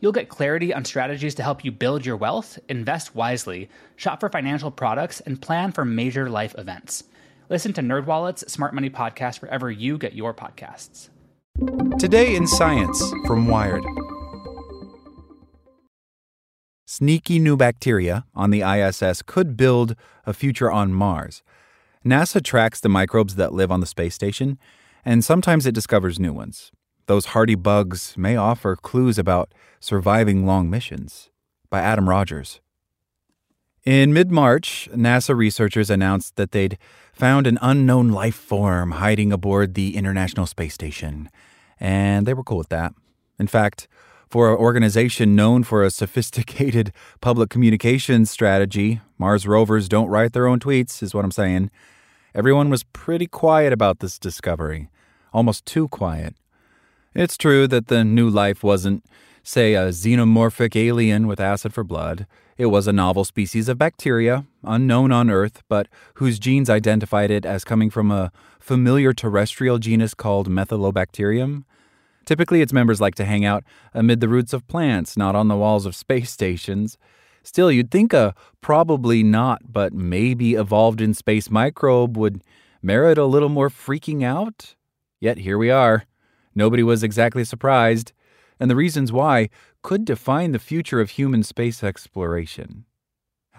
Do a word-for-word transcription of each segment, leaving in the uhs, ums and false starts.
You'll get clarity on strategies to help you build your wealth, invest wisely, shop for financial products, and plan for major life events. Listen to NerdWallet's Smart Money Podcast wherever you get your podcasts. Today in Science from Wired. Sneaky new bacteria on the I S S could build a future on Mars. NASA tracks the microbes that live on the space station, and sometimes it discovers new ones. Those hardy bugs may offer clues about surviving long missions. By Adam Rogers. In mid-March, NASA researchers announced that they'd found an unknown life form hiding aboard the International Space Station. And they were cool with that. In fact, for an organization known for a sophisticated public communications strategy, Mars rovers don't write their own tweets, is what I'm saying. Everyone was pretty quiet about this discovery. Almost too quiet. It's true that the new life wasn't, say, a xenomorphic alien with acid for blood. It was a novel species of bacteria, unknown on Earth, but whose genes identified it as coming from a familiar terrestrial genus called Methylobacterium. Typically, its members like to hang out amid the roots of plants, not on the walls of space stations. Still, you'd think a probably not, but maybe evolved in space microbe would merit a little more freaking out. Yet here we are. Nobody was exactly surprised, and the reasons why could define the future of human space exploration.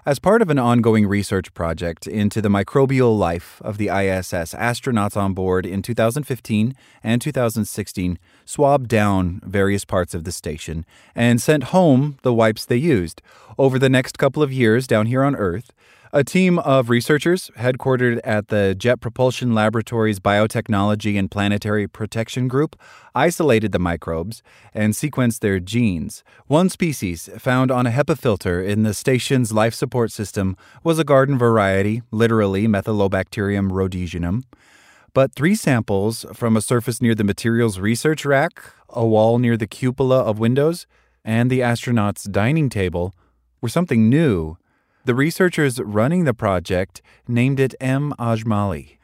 As part of an ongoing research project into the microbial life of the I S S, astronauts on board in two thousand fifteen and two thousand sixteen swabbed down various parts of the station and sent home the wipes they used. Over the next couple of years down here on Earth, a team of researchers headquartered at the Jet Propulsion Laboratory's Biotechnology and Planetary Protection Group isolated the microbes and sequenced their genes. One species found on a HEPA filter in the station's life support system was a garden variety, literally Methylobacterium rhodesianum. But three samples from a surface near the materials research rack, a wall near the cupola of windows, and the astronaut's dining table were something new. The researchers running the project named it M. ajmalii.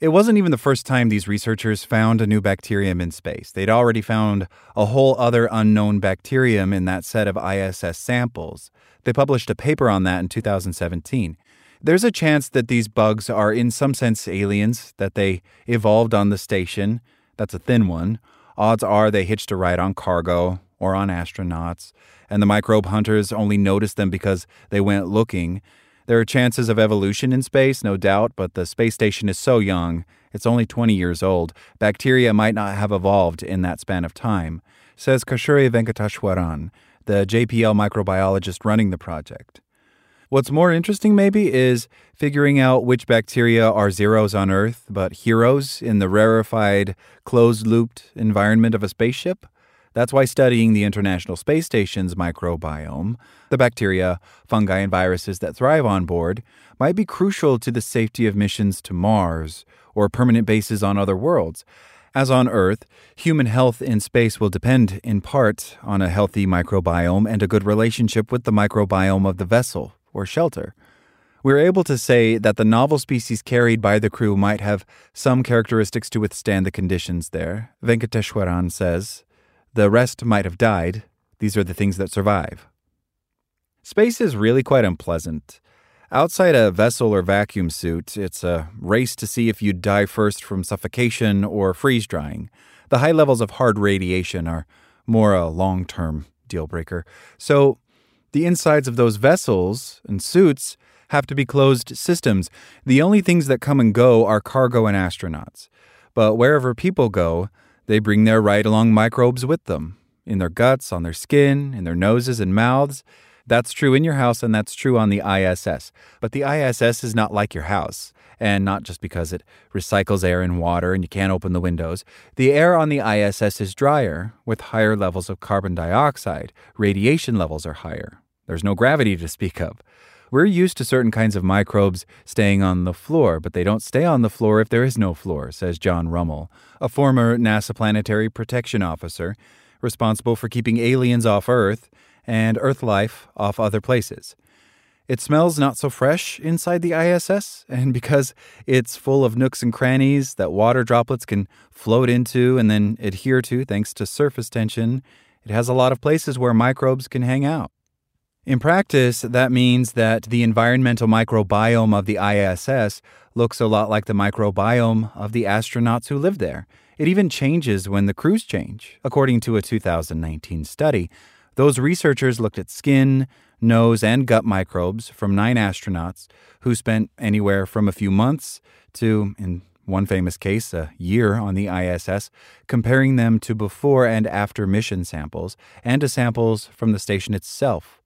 It wasn't even the first time these researchers found a new bacterium in space. They'd already found a whole other unknown bacterium in that set of I S S samples. They published a paper on that in two thousand seventeen. There's a chance that these bugs are in some sense aliens, that they evolved on the station. That's a thin one. Odds are they hitched a ride on cargo or on astronauts, and the microbe hunters only noticed them because they went looking. There are chances of evolution in space, no doubt, but the space station is so young. It's only twenty years old. Bacteria might not have evolved in that span of time, says Kasthuri Venkateswaran, the J P L microbiologist running the project. What's more interesting, maybe, is figuring out which bacteria are zeros on Earth, but heroes in the rarefied, closed-looped environment of a spaceship. That's why studying the International Space Station's microbiome, the bacteria, fungi, and viruses that thrive on board, might be crucial to the safety of missions to Mars or permanent bases on other worlds. As on Earth, human health in space will depend, in part, on a healthy microbiome and a good relationship with the microbiome of the vessel or shelter. We're able to say that the novel species carried by the crew might have some characteristics to withstand the conditions there, Venkateswaran says. The rest might have died. These are the things that survive. Space is really quite unpleasant. Outside a vessel or vacuum suit, it's a race to see if you'd die first from suffocation or freeze-drying. The high levels of hard radiation are more a long-term deal-breaker. So the insides of those vessels and suits have to be closed systems. The only things that come and go are cargo and astronauts. But wherever people go, they bring their ride-along microbes with them. In their guts, on their skin, in their noses and mouths. That's true in your house, and that's true on the I S S. But the I S S is not like your house, and not just because it recycles air and water and you can't open the windows. The air on the I S S is drier, with higher levels of carbon dioxide. Radiation levels are higher. There's no gravity to speak of. We're used to certain kinds of microbes staying on the floor, but they don't stay on the floor if there is no floor, says John Rummel, a former NASA planetary protection officer responsible for keeping aliens off Earth and Earth life off other places. It smells not so fresh inside the I S S, and because it's full of nooks and crannies that water droplets can float into and then adhere to thanks to surface tension, it has a lot of places where microbes can hang out. In practice, that means that the environmental microbiome of the I S S looks a lot like the microbiome of the astronauts who live there. It even changes when the crews change, according to a two thousand nineteen study. Those researchers looked at skin, nose, and gut microbes from nine astronauts who spent anywhere from a few months to, in one famous case, a year on the I S S, comparing them to before and after mission samples and to samples from the station itself.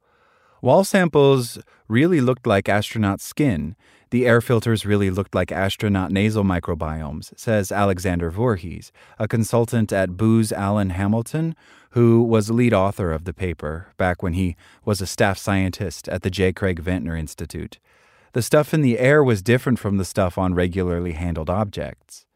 While samples really looked like astronaut skin, the air filters really looked like astronaut nasal microbiomes, says Alexander Voorhees, a consultant at Booz Allen Hamilton, who was lead author of the paper back when he was a staff scientist at the J. Craig Venter Institute. The stuff in the air was different from the stuff on regularly handled objects.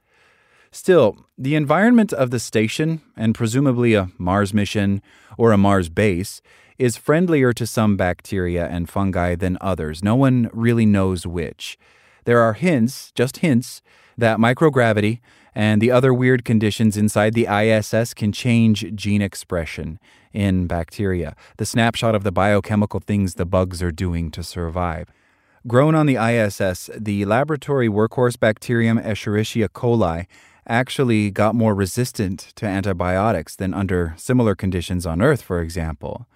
Still, the environment of the station, and presumably a Mars mission or a Mars base, is friendlier to some bacteria and fungi than others. No one really knows which. There are hints, just hints, that microgravity and the other weird conditions inside the I S S can change gene expression in bacteria, the snapshot of the biochemical things the bugs are doing to survive. Grown on the I S S, the laboratory workhorse bacterium Escherichia coli actually got more resistant to antibiotics than under similar conditions on Earth, for example.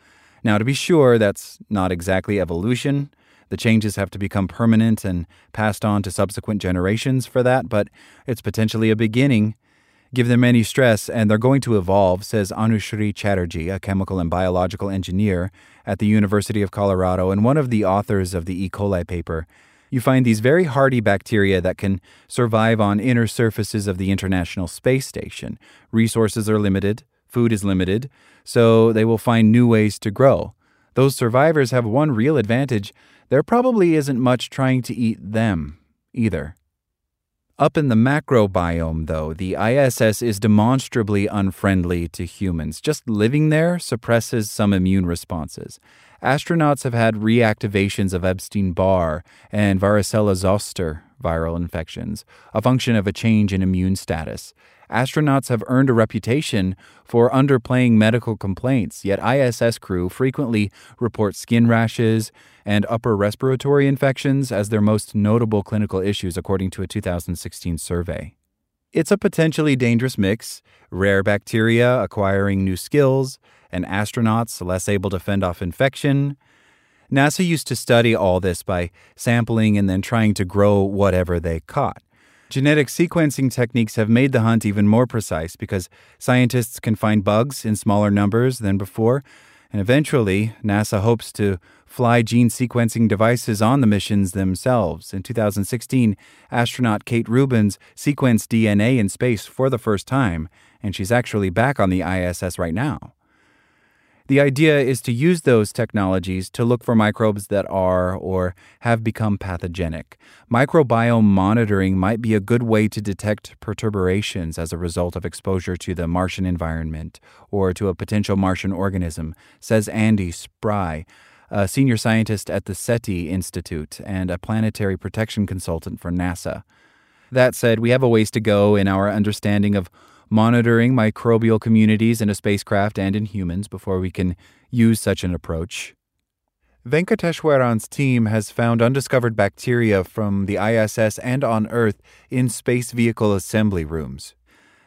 Now, to be sure, that's not exactly evolution. The changes have to become permanent and passed on to subsequent generations for that, but it's potentially a beginning. Give them any stress, and they're going to evolve, says Anushree Chatterjee, a chemical and biological engineer at the University of Colorado and one of the authors of the E. coli paper. You find these very hardy bacteria that can survive on inner surfaces of the International Space Station. Resources are limited. Food is limited, so they will find new ways to grow. Those survivors have one real advantage. There probably isn't much trying to eat them, either. Up in the macrobiome, though, the I S S is demonstrably unfriendly to humans. Just living there suppresses some immune responses. Astronauts have had reactivations of Epstein-Barr and varicella-zoster viral infections, a function of a change in immune status. Astronauts have earned a reputation for underplaying medical complaints, yet I S S crew frequently report skin rashes and upper respiratory infections as their most notable clinical issues, according to a two thousand sixteen survey. It's a potentially dangerous mix, rare bacteria acquiring new skills, and astronauts less able to fend off infection. NASA used to study all this by sampling and then trying to grow whatever they caught. Genetic sequencing techniques have made the hunt even more precise because scientists can find bugs in smaller numbers than before, and eventually NASA hopes to fly gene sequencing devices on the missions themselves. In two thousand sixteen, astronaut Kate Rubins sequenced D N A in space for the first time, and she's actually back on the I S S right now. The idea is to use those technologies to look for microbes that are or have become pathogenic. Microbiome monitoring might be a good way to detect perturbations as a result of exposure to the Martian environment or to a potential Martian organism, says Andy Spry, a senior scientist at the SETI Institute and a planetary protection consultant for NASA. That said, we have a ways to go in our understanding of monitoring microbial communities in a spacecraft and in humans before we can use such an approach. Venkateswaran's team has found undiscovered bacteria from the I S S and on Earth in space vehicle assembly rooms.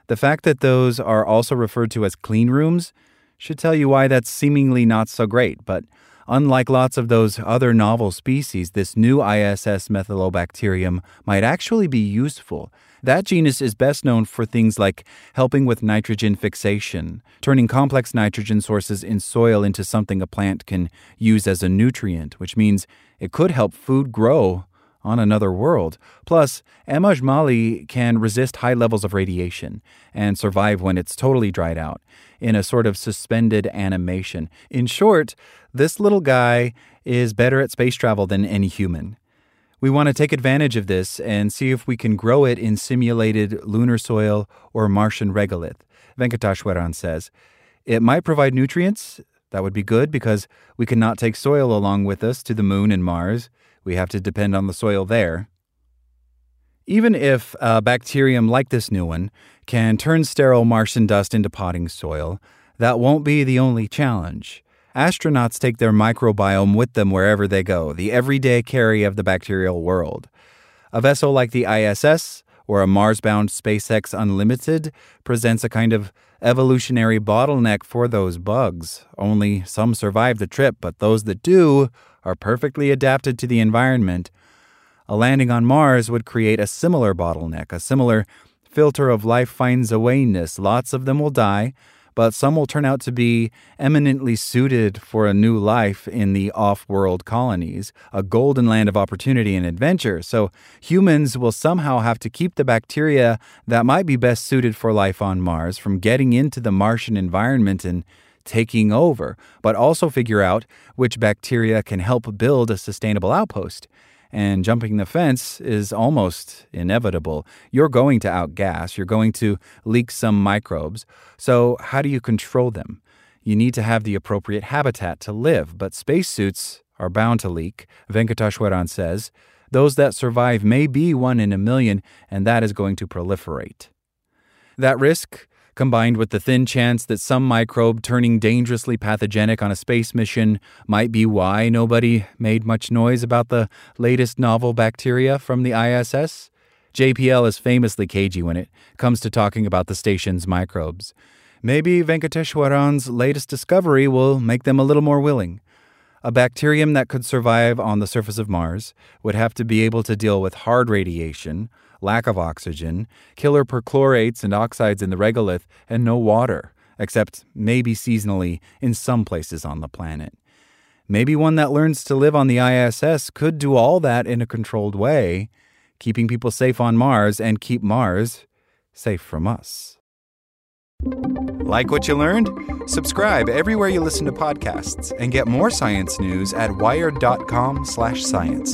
The fact that those are also referred to as clean rooms should tell you why that's seemingly not so great, but unlike lots of those other novel species, this new I S S Methylobacterium might actually be useful. That genus is best known for things like helping with nitrogen fixation, turning complex nitrogen sources in soil into something a plant can use as a nutrient, which means it could help food grow on another world. Plus, M. ajmalii can resist high levels of radiation and survive when it's totally dried out in a sort of suspended animation. In short, this little guy is better at space travel than any human. We want to take advantage of this and see if we can grow it in simulated lunar soil or Martian regolith. Venkateswaran says, "It might provide nutrients. That would be good because we cannot take soil along with us to the moon and Mars. We have to depend on the soil there." Even if a bacterium like this new one can turn sterile Martian dust into potting soil, that won't be the only challenge. Astronauts take their microbiome with them wherever they go, the everyday carry of the bacterial world. A vessel like the I S S or a Mars-bound SpaceX Unlimited presents a kind of evolutionary bottleneck for those bugs. Only some survive the trip, but those that do are perfectly adapted to the environment. A landing on Mars would create a similar bottleneck, a similar filter of life finds a wayness. Lots of them will die, but some will turn out to be eminently suited for a new life in the off-world colonies, a golden land of opportunity and adventure. So humans will somehow have to keep the bacteria that might be best suited for life on Mars from getting into the Martian environment and taking over, but also figure out which bacteria can help build a sustainable outpost. And jumping the fence is almost inevitable. You're going to outgas, you're going to leak some microbes. So how do you control them? You need to have the appropriate habitat to live, but spacesuits are bound to leak. Venkateswaran says, those that survive may be one in a million, and that is going to proliferate. That risk, combined with the thin chance that some microbe turning dangerously pathogenic on a space mission, might be why nobody made much noise about the latest novel bacteria from the I S S. J P L is famously cagey when it comes to talking about the station's microbes. Maybe Venkateswaran's latest discovery will make them a little more willing. A bacterium that could survive on the surface of Mars would have to be able to deal with hard radiation, lack of oxygen, killer perchlorates and oxides in the regolith, and no water, except maybe seasonally in some places on the planet. Maybe one that learns to live on the I S S could do all that in a controlled way, keeping people safe on Mars and keep Mars safe from us. Like what you learned? Subscribe everywhere you listen to podcasts and get more science news at wired.com slash science.